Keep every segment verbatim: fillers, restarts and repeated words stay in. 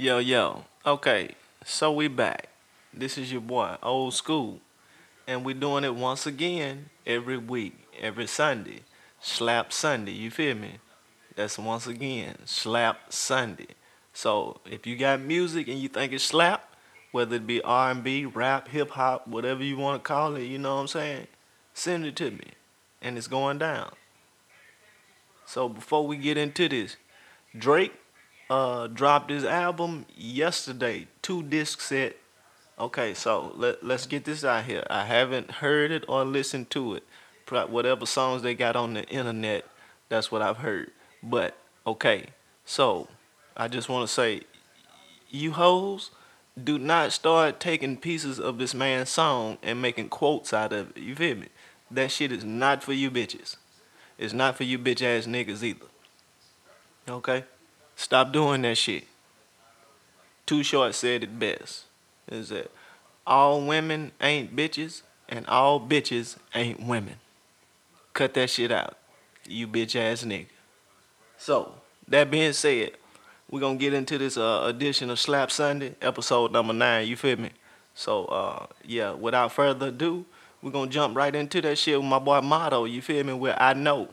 Yo, yo. Okay, so we back. This is your boy, Old School. And we doing it once again every week, every Sunday. Slap Sunday, you feel me? That's once again, Slap Sunday. So if you got music and you think it's slap, whether it be R and B, rap, hip-hop, whatever you want to call it, you know what I'm saying? Send it to me. And it's going down. So before we get into this, Drake Uh, dropped his album yesterday, two disc set. Okay, so let, let's get this out here. I haven't heard it or listened to it. Probably whatever songs they got on the internet, that's what I've heard. But, okay, so I just want to say, you hoes, do not start taking pieces of this man's song and making quotes out of it. You feel me? That shit is not for you bitches. It's not for you bitch ass niggas either. Okay? Stop doing that shit. Too Short said it best. Is that all women ain't bitches and all bitches ain't women. Cut that shit out, you bitch ass nigga. So, that being said, we're going to get into this uh, edition of Slap Sunday, episode number nine, you feel me? So, uh, yeah, without further ado, we're going to jump right into that shit with my boy Motto, you feel me, where I know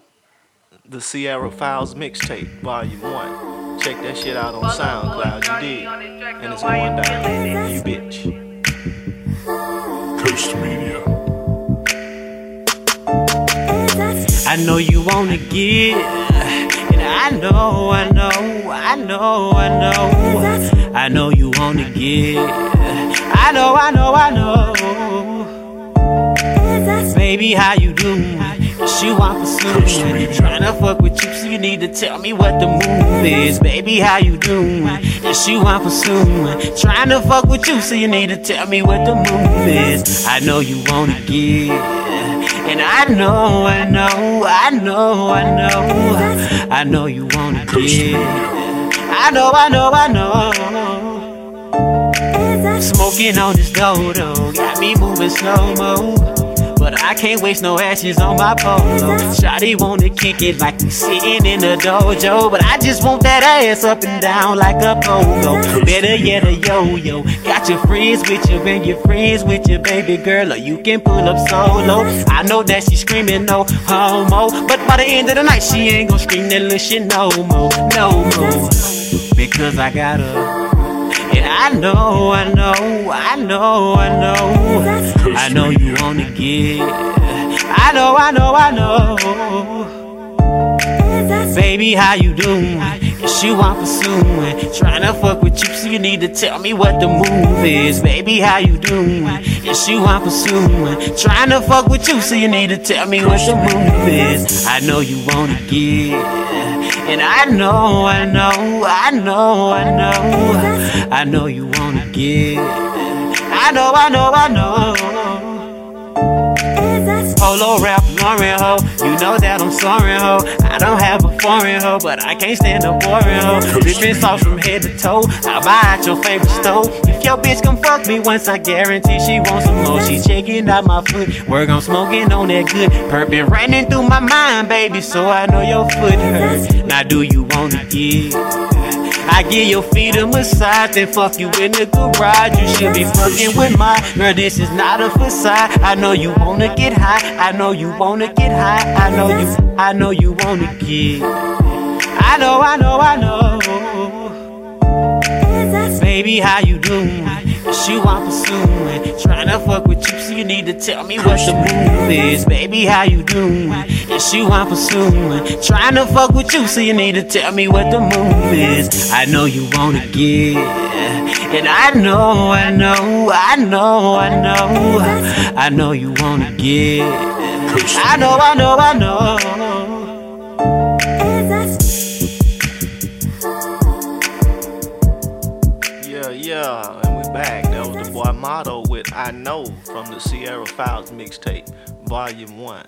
the Sierra Files mixtape, volume one. Check that shit out on SoundCloud, you did, and it's going down, you bitch. Coast Media. I know you wanna get, and I know, I know, I know, I know. I know you wanna get, I know, I know, I know. Baby, how you do? She want pursuit. You tryna fuck with you, so you need to tell me what the move is. Baby, how you doing? And she want pursuit. Tryna fuck with you, so you need to tell me what the move is. I know you wanna get, and I know, I know, I know, I know. I know you wanna get, I know, I know, I know. Smoking on this dodo got me moving slow-mo, but I can't waste no ashes on my polo. Shawty wanna kick it like we sitting in the dojo, but I just want that ass up and down like a pogo. Better yet a yo-yo. Got your friends with you and your friends with your baby girl, or you can pull up solo. I know that she screaming no homo, but by the end of the night she ain't gon' scream that little shit no more, no more. Because I got her, and I know, I know, I know, I know. I know you wanna get, I know, I know, I know. Baby, how you doing? She want pursuing. Tryna fuck with you, so you need to tell me what the move is. Baby, how you doing? She want pursuing. Tryna fuck with you, so you need to tell me what the move is. I know you wanna get, and I know, I know, I know, I know. I know you wanna get, I know, I know, I know. Polo rap, Lauren ho, you know that I'm sorry ho. I don't have a foreign ho, but I can't stand a boring ho. Drippin' sauce from head to toe, I buy at your favorite store. If your bitch come fuck me once, I guarantee she wants some more. She checking out my foot, work on smoking on that good. Purpin' running through my mind, baby, so I know your foot hurt. Now do you wanna get? I give your feet a massage, then fuck you in the garage. You should be fucking with mine, girl, this is not a facade. I know you wanna get high, I know you wanna get high. I know you, I know you wanna get, I know, I know, I know. Baby, how you doing? She want pursuing. Tryna fuck with you, so you need to tell me what the move is. Baby, how you doing? And she want pursuing. Tryna fuck with you, so you need to tell me what the move is. I know you wanna get, and I know, I know, I know, I know. I know you wanna get, I know, I know, I know. Yeah, yeah, and we're back. That was the boy Motto with I Know from the Sierra Files mixtape, volume one.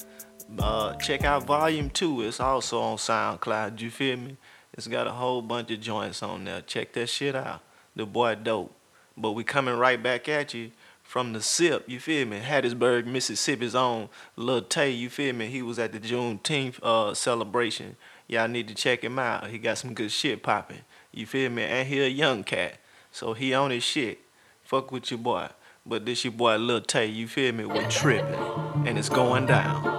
Uh, check out volume two. It's also on SoundCloud, you feel me? It's got a whole bunch of joints on there. Check that shit out. The boy dope. But we coming right back at you from the S I P, you feel me? Hattiesburg, Mississippi's own Lil Tay, you feel me? He was at the Juneteenth uh, celebration. Y'all need to check him out. He got some good shit popping, you feel me? And he a young cat. So he on his shit. Fuck with your boy. But this your boy Lil Tay, you feel me? We're tripping. And it's going down.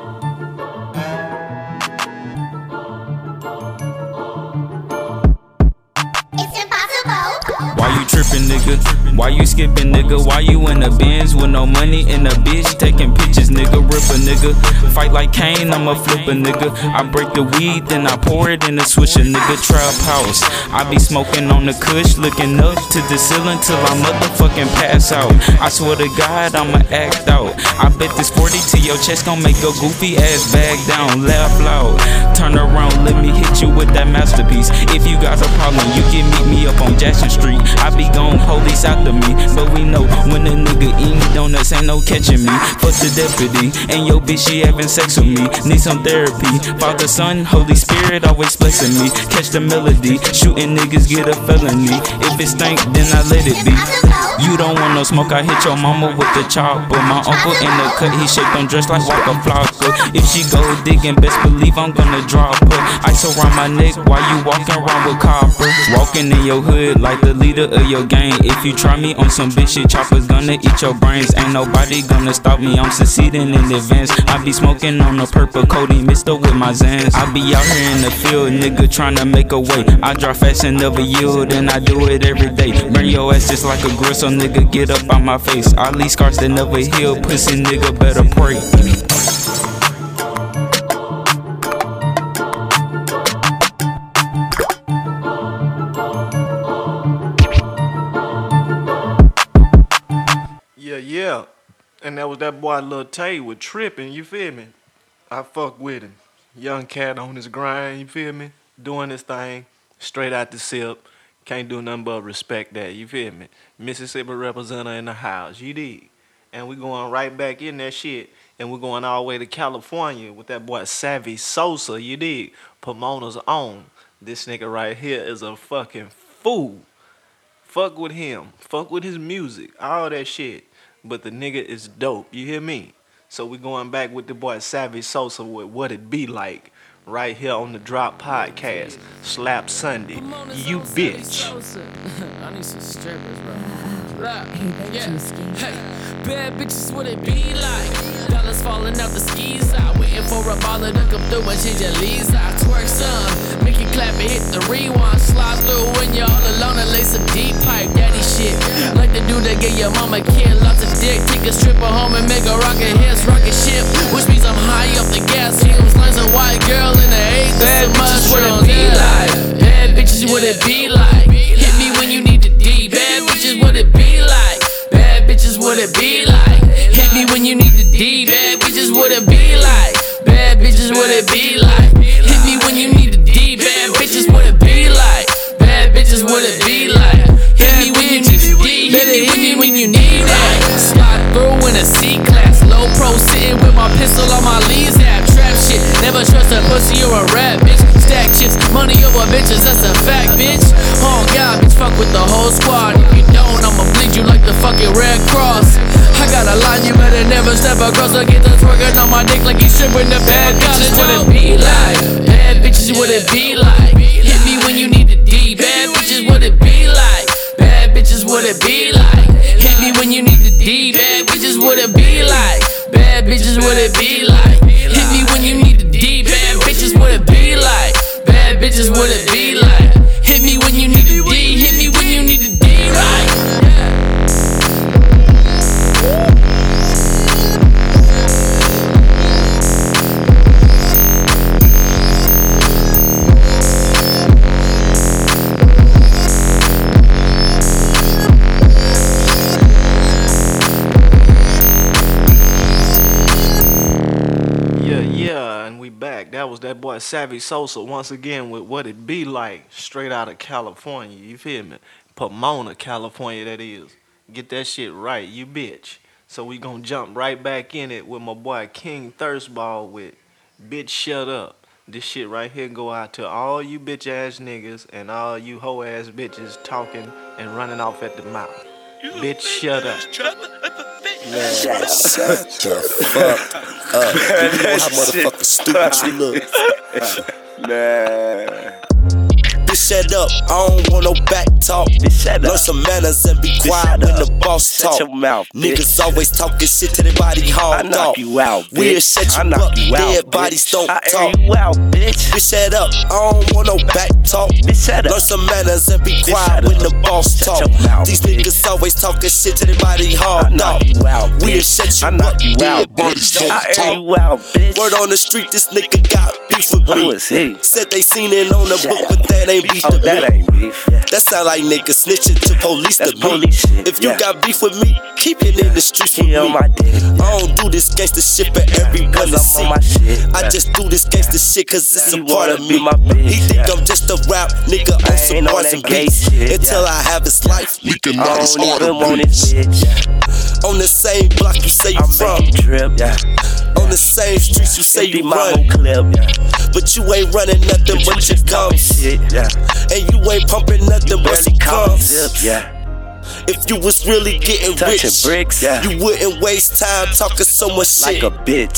Trippin' nigga, why you skippin' nigga? Why you in the Benz with no money in a bitch? Taking pictures nigga, rip a nigga. Fight like Kane, I'ma flip a nigga. I break the weed, then I pour it in the swisher nigga. Trap house, I be smoking on the kush, looking up to the ceiling till I motherfucking pass out. I swear to God, I'ma act out. I bet this forty to your chest gon' make your goofy ass back down. Laugh loud, turn around, let me hit you with that masterpiece. If you got a problem, you can meet me up on Jackson Street. I be gon' police after me, but we know when a nigga eatin' donuts ain't no catching me. Fuck the deputy, and yo bitch she having sex with me. Need some therapy, Father, Son, Holy Spirit always blessing me. Catch the melody, shooting niggas get a felony. If it stink, then I let it be. You don't want no smoke, I hit your mama with the chopper. My uncle in the cut, he shake them dress like Waka Flocka. If she go digging, best believe I'm gonna drop her. Ice around my neck while you walking around with copper. Walking in your hood like the leader of your gang. If you try me on some bitch shit, choppers gonna eat your brains. Ain't nobody gonna stop me, I'm succeeding in advance. I be smoking on a purple codeine mixed up with my Zans. I be out here in the field, nigga, trying to make a way. I drive fast and never yield, and I do it every day. Burn your ass just like a grill, so nigga, get up out my face. I leave scars that never heal, pussy nigga, better pray. Yeah, and that was that boy Lil Tay with tripping, you feel me? I fuck with him. Young cat on his grind, you feel me? Doing his thing, straight out the sip. Can't do nothing but respect that, you feel me? Mississippi representative in the house, you dig? And we going right back in that shit, and we're going all the way to California with that boy Savvy Sosa, you dig? Pomona's own. This nigga right here is a fucking fool. Fuck with him. Fuck with his music, all that shit. But the nigga is dope, you hear me? So we going back with the boy Savvy Sosa with What It Be Like, right here on the Drop Podcast, Slap Sunday. You bitch. I need some strippers, bro. Rap, yeah. Hey, bad bitches, what it be like? Dollars falling out the skis out, waiting for a baller to come through and she just leaves out. Twerk some, make it clap and hit the rewind. Slide through when you're all alone and lay some deep pipe daddy shit. Like the dude that gave your mama kid lots of dick. Take a stripper home and make a rocket hips, rocket ship. Which means I'm high up the gas heels, lines a white girl in the eight. Bad bitches, what it be like? Bad bitches, what it be like? Hit me when you need the D. Bad bitches, what it be like? Bad bitches, what it be like? Hit me when you need the D. Bad bitches, what it be like? Bad bitches, what it be like? Hit me when you need the D. Bad bitches, what it be like? Bad bitches, what it be like? Hit me when you need the D. Hit me when you, when you need that. Slide through in a C-class, low pro sitting with my pistol on my leaves app. Trap shit, never trust a pussy or a rat, bitch. Stack chips, money over bitches, that's a fact, bitch. Oh God, bitch, fuck with the whole squad. If you don't, I'ma bleed you like the fucking Red Cross. I got a line, you better never step across or get the twerking on my dick like you stripping the bad bitches. What it be like? Bad bitches, what it be like? Hit me when you need the D. Bad bitches, what it be like? Bad bitches, what it be like? Hit me when you need the D. Bad bitches, what it be like? Bad bitches, what it be like? Hit me when you need the D. Bad bitches, what it be like? Bad bitches, what it be like? Hit me when you need the D. Hit me when you need the D. Right? That was that boy Savvy Sosa once again with What It Be Like, straight out of California, you feel me? Pomona, California, that is. Get that shit right, you bitch. So we gonna jump right back in it with my boy King Thirstball with Bitch Shut Up. This shit right here go out to all you bitch ass niggas and all you hoe ass bitches talking and running off at the mouth. You bitch, shut up. Shut, shut the fuck up. Man, you know how motherfucking stupid you look. Man. shut up. I don't want no back talk. Learn some manners and be quiet when the boss talk. Niggas always talking shit to their body hard dog. Weird shut you up. Dead bodies don't talk. Bitch, shut up. I don't want no back talk. Learn some manners and be quiet when the boss talk. These niggas always talking shit to their body hard dog. Weird shut you up. Dead bodies don't talk. Word on the street, this nigga got beef with me. Said they seen it on the Shut book, up. But that ain't beef oh, to that me. Ain't beef. Yeah. That sound like niggas snitching to police That's to police me. Shit. If you yeah. got beef with me, keep it yeah. in the streets keep with me. My dick, yeah. I don't do this gangsta shit for yeah. everyone to see. Yeah. I just do this gangsta yeah. shit cause it's you a part of me. Bitch, he think yeah. I'm just a rap nigga on some parts and beats. Until yeah. I have his life, we can not his all the beats. On the same block you say you from. On the same streets you say you run. But you ain't running nothing but your gums. And you ain't pumping nothing but some comes. If you was really getting rich, you wouldn't waste time talking so much shit. Like a bitch.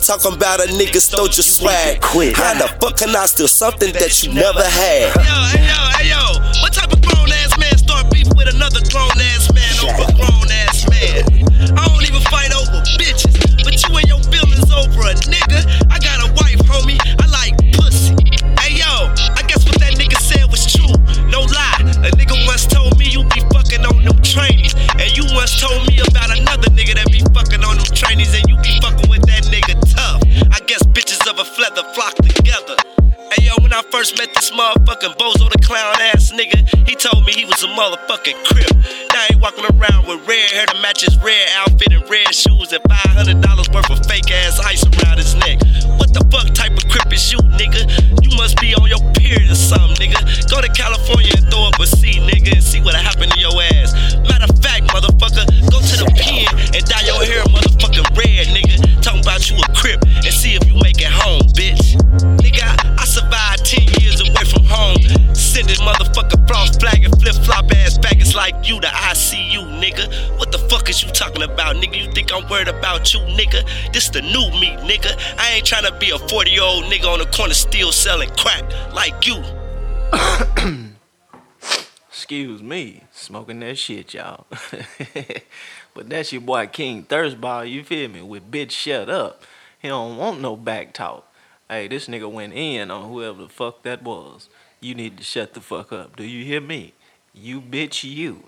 Talking about a nigga stole your swag. How the fuck can I steal something that you never had? Yo, hey yo, hey yo, what type of grown ass man start beef with another grown ass man over grown ass man? I don't even fight over bitches, but you and your feelings over a nigga. I got a wife, homie, I like pussy. Hey yo, I guess what that nigga said was true, no lie. A nigga once told me you be fucking on them trainees, and you once told me about another nigga that be fucking on them trainees, and you be fucking with that nigga tough. I guess bitches of a feather flock together. Hey yo, when I first met this motherfucking bozo the clown ass nigga, he told me he was a motherfucking crip. Now he walking around with red hair to match his red outfit and red shoes and five hundred dollars worth of fake ass ice around his neck. What the fuck type of crip is you, nigga? You must be on your period or something, nigga. Go to California and throw up a C, nigga, and see what happened to your ass. Matter of fact, motherfucker, go to the pen and dye your hair motherfucking red, nigga. Talking about you a crip and see if you make it home, bitch. Nigga, I, I survived ten years away from home. Sending motherfucking frost flag and flip-flop ass faggots like you to I C U, nigga. What the fuck is you talking about, nigga? You think I'm worried about you, nigga? This the new me, nigga. I ain't trying to be a forty-year-old nigga on the corner still selling crack like you. Excuse me, smoking that shit, y'all. But that's your boy King Thirstball, you feel me? With bitch shut up. He don't want no back talk. Hey, this nigga went in on whoever the fuck that was. You need to shut the fuck up. Do you hear me? You bitch you.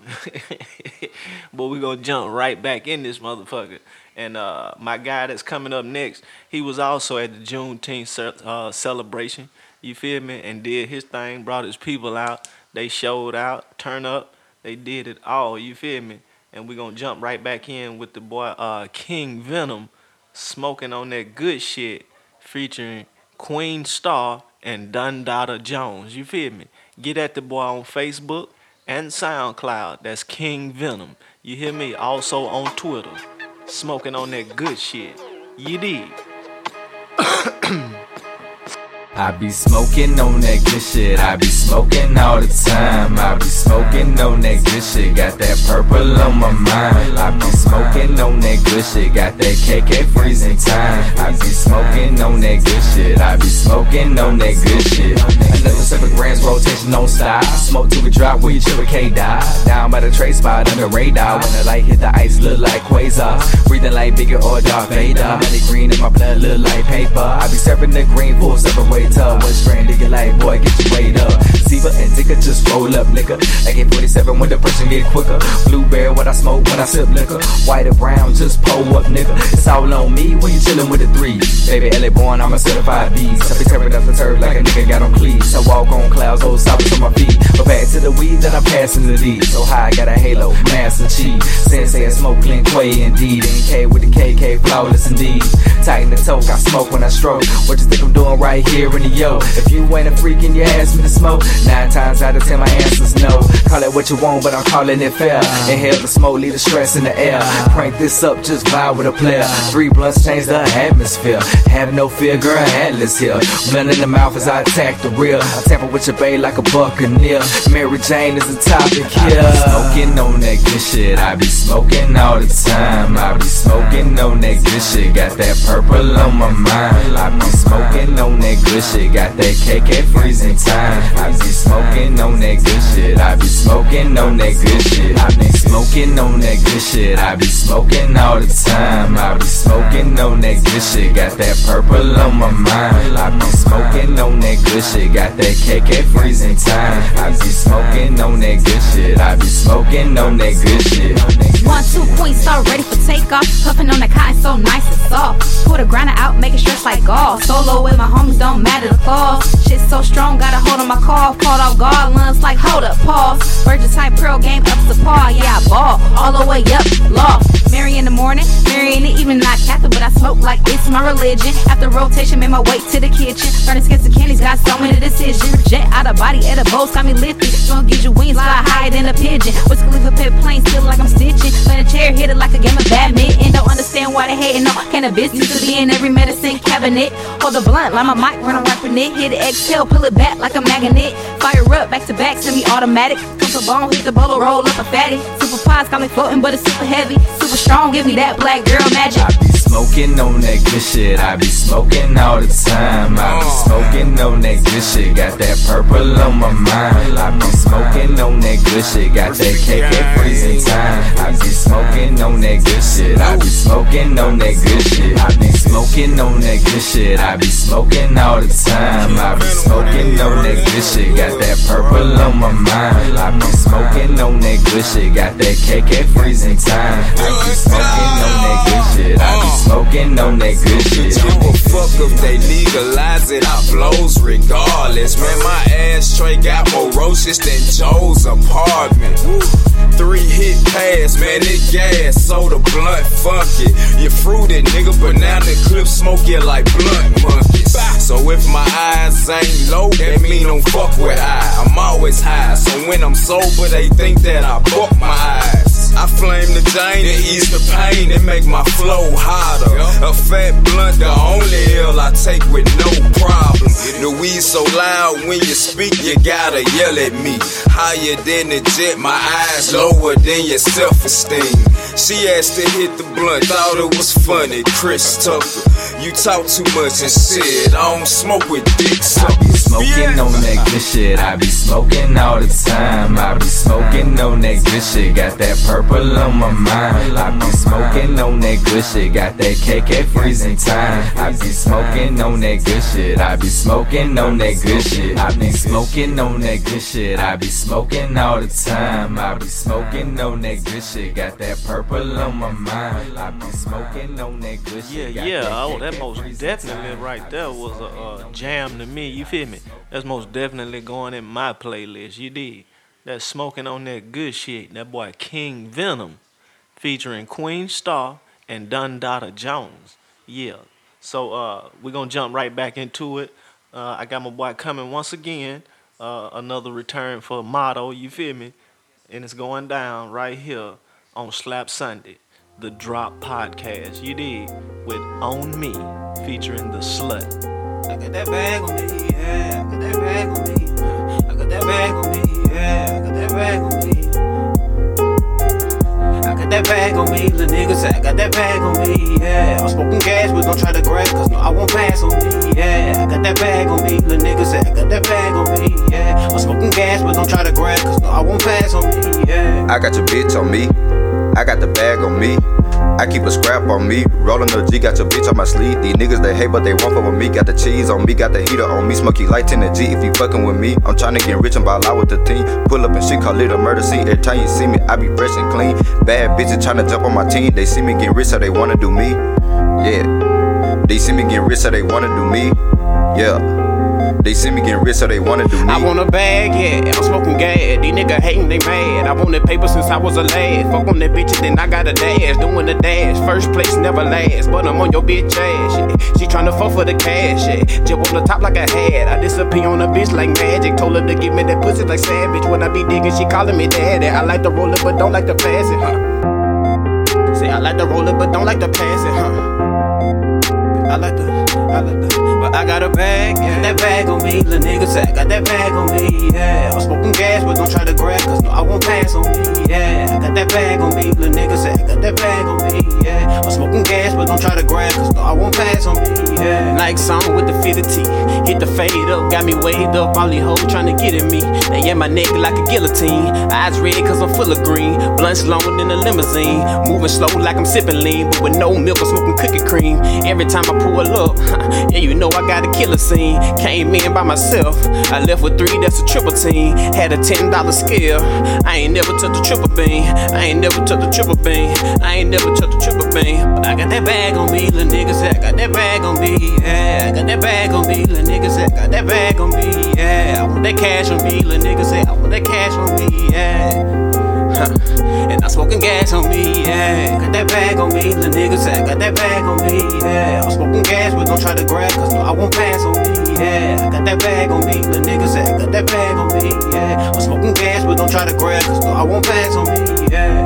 But we gonna jump right back in this motherfucker. And uh, my guy that's coming up next, he was also at the Juneteenth uh, celebration. You feel me? And did his thing, brought his people out. They showed out, turn up. They did it all, you feel me? And we gonna jump right back in with the boy uh, King Venom, smoking on that good shit, featuring Queen Star and Dun Dada Jones. You feel me? Get at the boy on Facebook and SoundCloud. That's King Venom. You hear me? Also on Twitter. Smoking on that good shit. You dig? I be smoking on that good shit. I be smoking all the time. I be smoking on that good shit. Got that purple on my mind. I be smoking on that good shit. Got that K K freezing time. I be smoking on that good shit. I be smoking on that good shit. Another seven grams rotation on style. Smoke till it drop, we chill, we can't die. Down by the trade spot under radar. When the light hit the ice, look like quasar. Breathing like bigger or Darth Vader. Money green in my blood, look like paper. I be serving the green full separate. Up. What's grand, nigga? Like, boy, get your weight up. Ziva and Dicker just roll up, nigga. A K forty-seven when the pressure get quicker. Blueberry, what I smoke when I sip liquor. White or brown, just pull up, nigga. It's all on me when you chillin' with the three. Baby, L A born, I'm a certified beast. I be tearing up the turf like a nigga got on cleats. I walk on clouds, old soppers on my feet. But back to the weed, then I'm passing the D. So high, I got a halo, mass and cheese. Sensei and smoke, Glen Quay, indeed. And K with the K K, flawless indeed. Tighten the toke, I smoke when I stroke. What you think I'm doing right here? Yo, if you ain't a freak and you ask me to smoke, nine times out of ten my answer's no. Call it what you want, but I'm calling it fair. Inhale the smoke, leave the stress in the air. Crank this up, just vibe with a player. Three blunts change the atmosphere. Have no fear, girl, Atlas here. None in the mouth as I attack the rear. I tap it with your bae like a buccaneer. Mary Jane is a topic here. I be smoking on that good shit. I be smoking all the time. I be smoking on that good shit. Got that purple on my mind. I be smoking on that good shit. Got that K K freezing time. I be smoking on that good shit. I be smoking on that good shit. I be smoking on that good shit. I be smoking all the time. I be smoking on that good shit. Got that purple on my mind. I be smoking on that good shit. Got that K K freezing time. I be smoking on that good shit. I be smoking on that good shit. One, two, Queen Star ready for takeoff. Puffin' on the cotton so nice and soft. Pull the grinder out, make it stretch like golf. Solo with my homies, don't matter the cause. Shit so strong, got a hold on my car. Caught off guard, lungs like hold up, pause. Virgin type pearl game up to par. Yeah, I ball all the way up, lost. Merry in the morning, merry in the evening. Not Catholic, but I smoke like it's my religion. After rotation, made my way to the kitchen. Burning skits and candies, got so many decisions. Jet out of body, edibles, got me lifted. Don't get your wings, fly higher than a pigeon. What's gonna leave a pit plane, still like I'm stitching. Let a chair hit it like a game of badminton. Don't understand why they hating on cannabis. Used to be in every medicine cabinet. Hold the blunt, like my mic when I'm rapping it. Hit it, exhale, pull it back like a magnet. Fire up, back to back, semi-automatic. Pump a bone, hit the bolo, roll up a fatty. Super pods, got me floating, but it's super heavy. Super strong, give me that black girl magic. I be smoking on that good shit. I be smoking all the time. I be smoking on that good shit. Got that purple on my mind. I be smoking on that good shit. Got that K K freezing time. I be smoking on that good shit. I be smoking on that good shit. I be smoking on that good shit. I be smoking all the time. I be smoking on that good shit. Got that purple on my mind. I be smoking on that good shit. Got that K K freezing time. I be smoking on that good shit. I be smoking on that good shit. Give a fuck if they legalize it. I blows regardless. Man, my ashtray got more roaches than Joe's apartment. Three hit pass, man, it gas. Soda blunt, fuck it. You fruited, nigga, but now the clip smoke it like blunt monkeys. So if my eyes ain't low, that mean don't fuck with I. I'm always high, so when I'm sober, they think that I buck my eyes. I flame the Jane to ease the pain and make my flow hotter. A fat blunt, the only ill I take with no problem. The weed so loud when you speak, you gotta yell at me. Higher than the jet, my eyes lower than your self-esteem. She asked to hit the blunt, thought it was funny. Chris Tucker, you talk too much and shit. I don't smoke with dicks. I be smoking on that good shit. I be smoking all the time. I be smoking on that good shit. Got that purple on my mind. I be smoking on that good shit. Got that K K freezing time. I be smoking on that good shit. I be smoking on that good shit. I be smoking on that good shit. I be smoking all the time. I be smoking on that good shit. Got that purple on my mind. I be smoking on that good shit. Yeah, yeah. Oh, that most definitely right there was a, a jam to me. You feel me? That's most definitely going in my playlist. You did. That's smoking on that good shit. That boy King Venom, featuring Queen Star and Dun Dada Jones. Yeah. So uh, we're gonna jump right back into it. Uh, I got my boy coming once again. Uh, another return for Motto. You feel me? And it's going down right here on Slap Sunday, the Drop Podcast. You dig? With On Me featuring the Slut. I got that bag on me. Yeah. I got that bag on me. I got that bag on me. Yeah. I got that bag on me. I got that bag on me, the niggas say I got that bag on me, yeah. I'm smoking gas, but don't try to grab, cause no, I won't pass on me, yeah. I got that bag on me, the niggas say I got that bag on me, yeah. I'm smoking gas, but don't try to grab, cause no, I won't pass on me, yeah. I got your bitch on me, I got the bag on me. I keep a scrap on me, rolling a G, got your bitch on my sleeve. These niggas they hate, but they want fuck with me. Got the cheese on me, got the heater on me. Smoky light in the G if you fucking with me. I'm tryna get rich and ball out with the team. Pull up and shit, call it a murder scene. Every time you see me, I be fresh and clean. Bad bitches tryna jump on my team. They see me get rich, so they wanna do me. Yeah. They see me get rich, so they wanna do me. Yeah. They see me getting rich, so they wanna do me. I want a bag, yeah, I'm smoking gas. These niggas hating, they mad. I wanted paper since I was a lad. Fuck on that bitches, then I got a dash. Doing a dash, first place never last. But I'm on your bitch ass, yeah. She tryna fuck for the cash, yeah. Jump on the top like I had. I disappear on a bitch like magic. Told her to give me that pussy like Savage. When I be digging, she calling me daddy. I like to roll it, but don't like to pass it, huh? Say I like to roll it, but don't like to pass it, huh? I like the, I like the, but I got a bag, yeah. That bag on me, little nigga said, got that bag on me, yeah. I'm smoking gas, but don't try to grab, cause no, I won't pass on me, yeah. I got that bag on me, little nigga said, got that bag on me, yeah. I'm smoking gas, but don't try to grab, cause no, I won't pass on me, yeah. Like song with the fifty, hit the fade up, got me weighed up, all these hoes trying to get at me. They in my neck like a guillotine, eyes red cause I'm full of green, blunts long in a limousine, moving slow like I'm sipping lean, but with no milk, I'm smoking cookie cream. Every time I pull up, yeah, you know I got a killer scene. Came in by myself, I left with three, that's a triple team. Had a ten dollar scale, I ain't never touched a triple beam. I ain't never touched a triple beam. I ain't never touched a triple beam. But I got that bag on me, little niggas, I got that bag on me, yeah. I got that bag on me, little niggas, I got that bag on me, yeah. I want that cash on me, little niggas, I want that cash on me, yeah. And I'm smoking gas on me, yeah. Got that bag on me, the niggas said, got that bag on me, yeah. I'm smoking gas, but don't try to grab, cause no, I won't pass on me, yeah. I got that bag on me, the niggas said, got that bag on me, yeah. I'm smoking gas, but don't try to grab, cause no, I won't pass on me, yeah.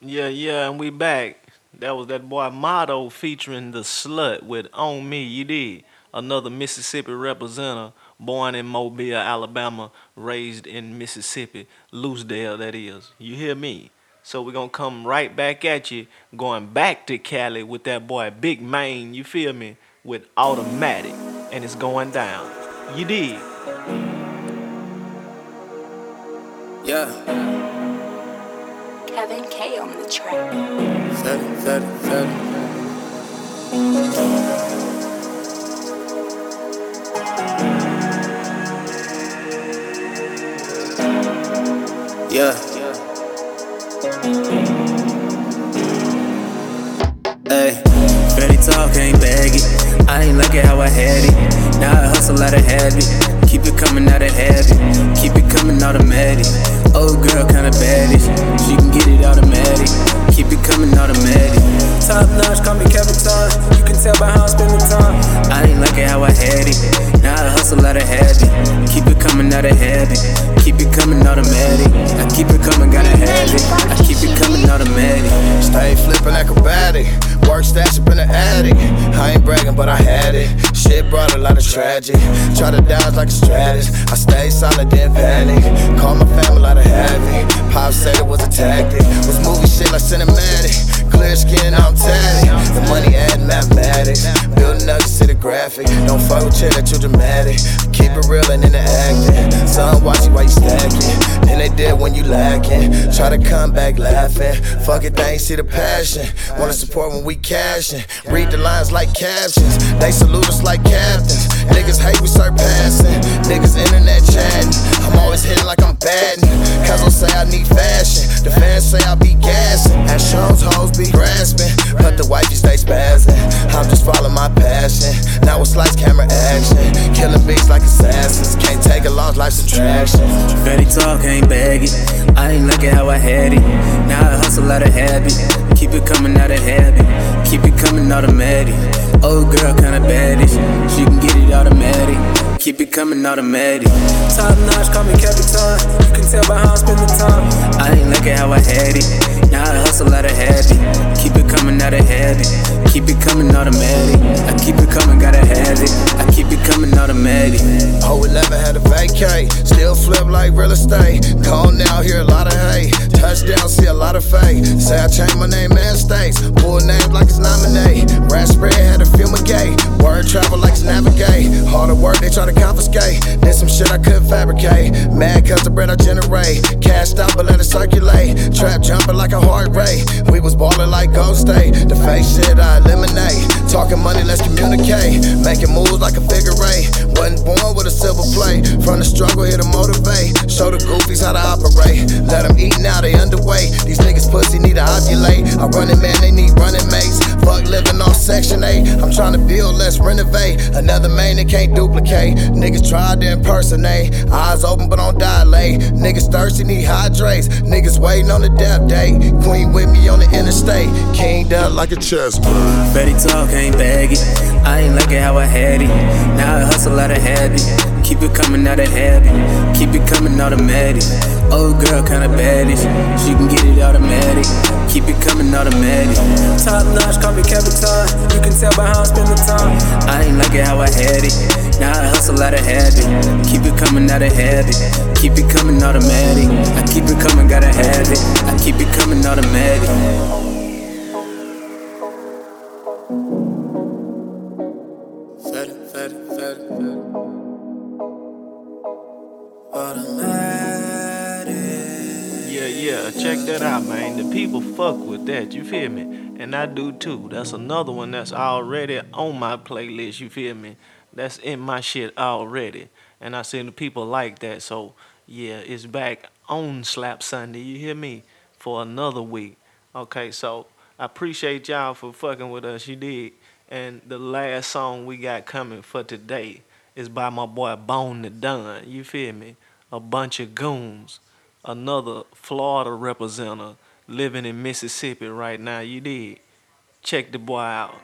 Yeah, yeah, and we back. That was that boy Motto featuring The Slut with On Me, you did. Another Mississippi representative, born in Mobile, Alabama, raised in Mississippi. Loosedale, that is. You hear me? So we're going to come right back at you, going back to Cali with that boy Big Mane, you feel me, with Automatic. And it's going down. You did. Yeah. Kevin K on the track. Set it, set it, set it. Yeah. Hey, pretty talk, ain't baggy. I ain't like it how I had it. Now I hustle out of habit. Keep it coming out of habit, keep it coming automatic. Old girl kinda baddish, she can get it automatic. Keep it coming automatic. Top notch, call me Kevin Todd. You can tell by how I'm spending time. I ain't like it how I had it. Now I hustle out of habit. Keep it coming out of habit, keep it coming automatic. I keep it coming, gotta have it. I keep it coming automatic. Stay flipping acrobatic, work stash up in the attic. I ain't bragging, but I had it. Shit brought a lot of tragic. Try to dodge like a stratus. I stay solid, didn't panic. Call my family out of habit. Pop said it was a tactic. Was movie shit like cinematic. Clear skin, I'm tatted. The money adding mathematics. Building up to the graphic. Don't fuck with shit that you dramatic. Keep it real and in the acting. Son, watch you while you stacking. Then they did when you lacking. Try to come back laughing. Fuck it, they ain't see the passion. Wanna support when we cashing. Read the lines like captions. They salute us like captains. Niggas hate, we start passing. Niggas internet chatting. I'm always hitting like I'm batting. Cause don't say I need fashion. The fans say I be gassing. At shows, hoes be grasping. But the wifey stay spazzing. I'm just following my passion. Now it's lights, camera, action. Killing beats like assassins. Can't take a loss, life's attraction. Dirty talk, ain't baggy. I ain't like it how I had it. Now I hustle out of habit. Keep it coming out of habit. Keep it coming automatic. Old girl kinda baddish. She can get it automatic. Keep it coming automatic. Top notch, call me Kevin Todd. You can tell by how I spend the time. I ain't like it how I had it. Now I hustle out of habit. Keep it coming out of habit. Keep it coming automatic. I keep it coming, gotta have it. I keep it coming automatic. Oh, eleven had to vacate. a lot of fake. Say I changed my name and states. Pull names like it's nominate. Rat spread had to fumigate. Word travel like it's navigate. Harder work they try to confiscate. Did some shit I couldn't fabricate. Mad cause the bread I generate. Cashed out but let it circulate. Trap jumping like a heart rate. We was ballin' like Gold State. The fake shit I eliminate. Talking money, let's communicate. Making moves like a figure eight. Wasn't born with a silver plate. From the struggle here to motivate. Show the goofies how to operate. Let them eat now, they underweight. These niggas pussy need to ovulate. I run it, man, they need running mates. Fuck living off Section eight. I'm trying to build, let's renovate. Another man that can't duplicate. Niggas tried to impersonate. Eyes open but don't dilate. Niggas thirsty, need hydrates. Niggas waiting on the death date. Queen with me on the interstate. King up like a chess man. Betty talk, ain't baggy. I ain't like it how I had it. Now I hustle out of habit. Keep it coming out of habit. Keep it coming automatic. Old girl kinda baddish. She can get it automatic. Keep it coming automatic. Top notch, call me Capitan. You can tell by how I spend the time. I ain't like it how I had it. Now I hustle out of habit. Keep it coming out of habit. Keep it coming automatic. I keep it coming, gotta have it. I keep it coming automatic. Check that out, man. The people fuck with that, you feel me? And I do too. That's another one that's already on my playlist, you feel me? That's in my shit already. And I seen the people like that. So, yeah, it's back on Slap Sunday, you hear me? For another week. Okay, so I appreciate y'all for fucking with us, you dig? And the last song we got coming for today is by my boy Bone the Don, you feel me? A bunch of goons. Another Florida representative living in Mississippi right now, you dig? Check the boy out.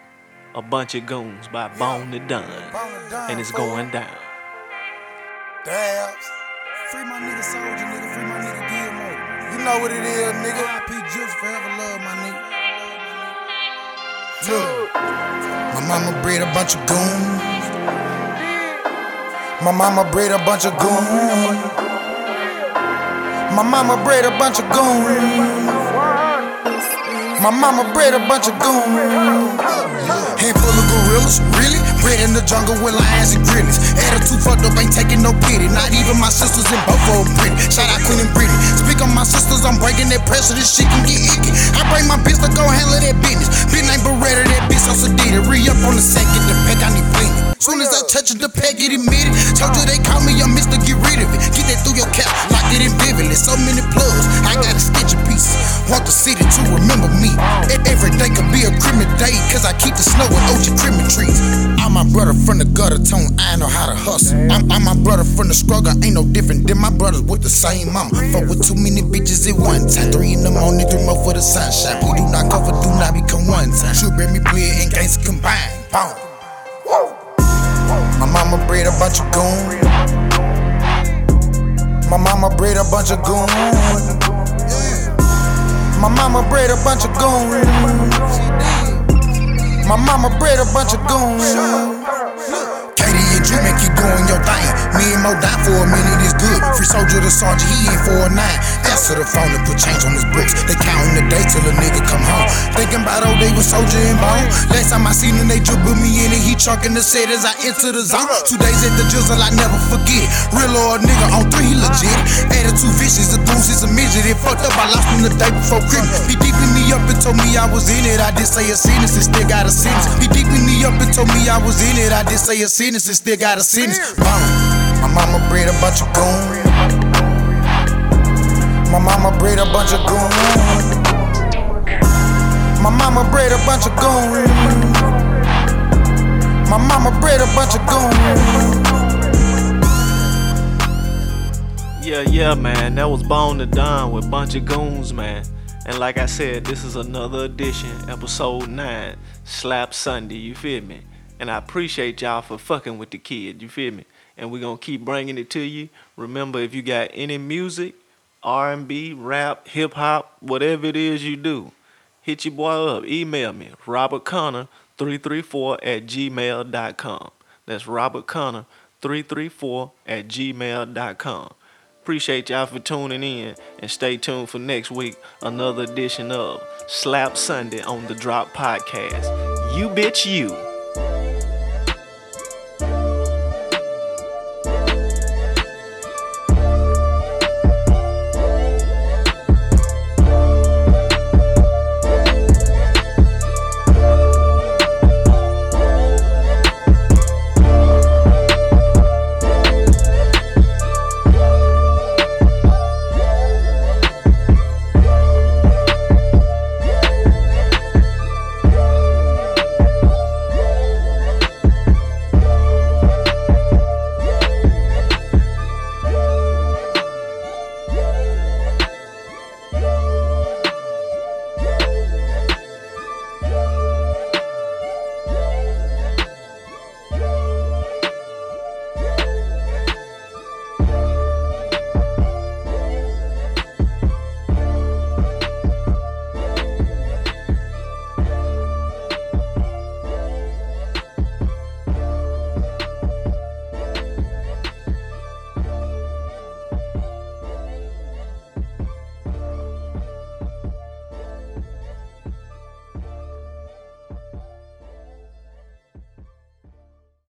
A bunch of goons by Bone the Don. And it's going down. Dabs. Free my nigga soldier, nigga. Free my nigga Gilmore. You know what it is, nigga. I P Juice forever love, my nigga. Look. My mama bred a bunch of goons. My mama bred a bunch of goons. My mama bred a bunch of goons. My mama bred a bunch of goons. Handful of gorillas, really? Bred in the jungle with lions and grizzlies. Attitude fucked up, ain't taking no pity. Not even my sisters in Buffalo, Britain. Shout out Queen and Brittany. Speak on my sisters, I'm breaking that pressure. This shit can get icky. I bring my bitch to go handle that business. Bitch ain't Beretta, that bitch so sedated. Re-up on the second, the pack I need bleeding. Soon as I touch it, the pack get admitted. Told you they call me a mister, get rid of it. Get that through your cap, lock it in vividly. So many plugs, I got a stitch in pieces. Want the city to remember me. Every day could be a crimin day, cause I keep the snow and ocean crimin trees. I'm my brother from the gutter tone, I know how to hustle. I'm, I'm my brother from the struggle, ain't no different than my brothers with the same mama. Fuck with too many bitches at one time. Three in the morning, three more for the sunshine. Who do not cover, do not become one time. Shoot, bring me bread and gangsta combined. Boom. My mama bred a bunch of goons. My mama bred a bunch of goons. My mama bred a bunch of goons. My mama bred a bunch of goons. Katie and Dreamin' keep doing your thing. Me and Mo die for a minute, it's good. Free soldier to sergeant, he ain't for a nine. Answer the phone and put change on his bricks. They countin' the day till a nigga come home. Thinking about old day with soldier and bone. Last time I seen him, they dribbled me in and he chunkin' the set as I enter the zone. Two days at the drizzle, I never forget it. Real old nigga on three, he legit. Attitude vicious, the dudes is a midget. It fucked up, I lost him the day before Christmas. He deepin' me up and told me I was in it. I did say a sentence and still got a sentence. He deepin' me up and told me I was in it. I did say a sentence and still got a sentence. Bone. My mama bred a bunch of goons. My mama bred a bunch of goons. My mama bred a bunch of goons. My mama bred a bunch of goons. Yeah, yeah, man. That was Bone the Don with Bunch of Goons, man. And like I said, this is another edition, episode nine, Slap Sunday, you feel me? And I appreciate y'all for fucking with the kid, you feel me? And we're going to keep bringing it to you. Remember, if you got any music, R and B, rap, hip-hop, whatever it is you do, hit your boy up. Email me, robertconnor three three four at gmail dot com. That's robertconnor three three four at gmail dot com. Appreciate y'all for tuning in, and stay tuned for next week, another edition of Slap Sunday on the Drop Podcast. You bitch you.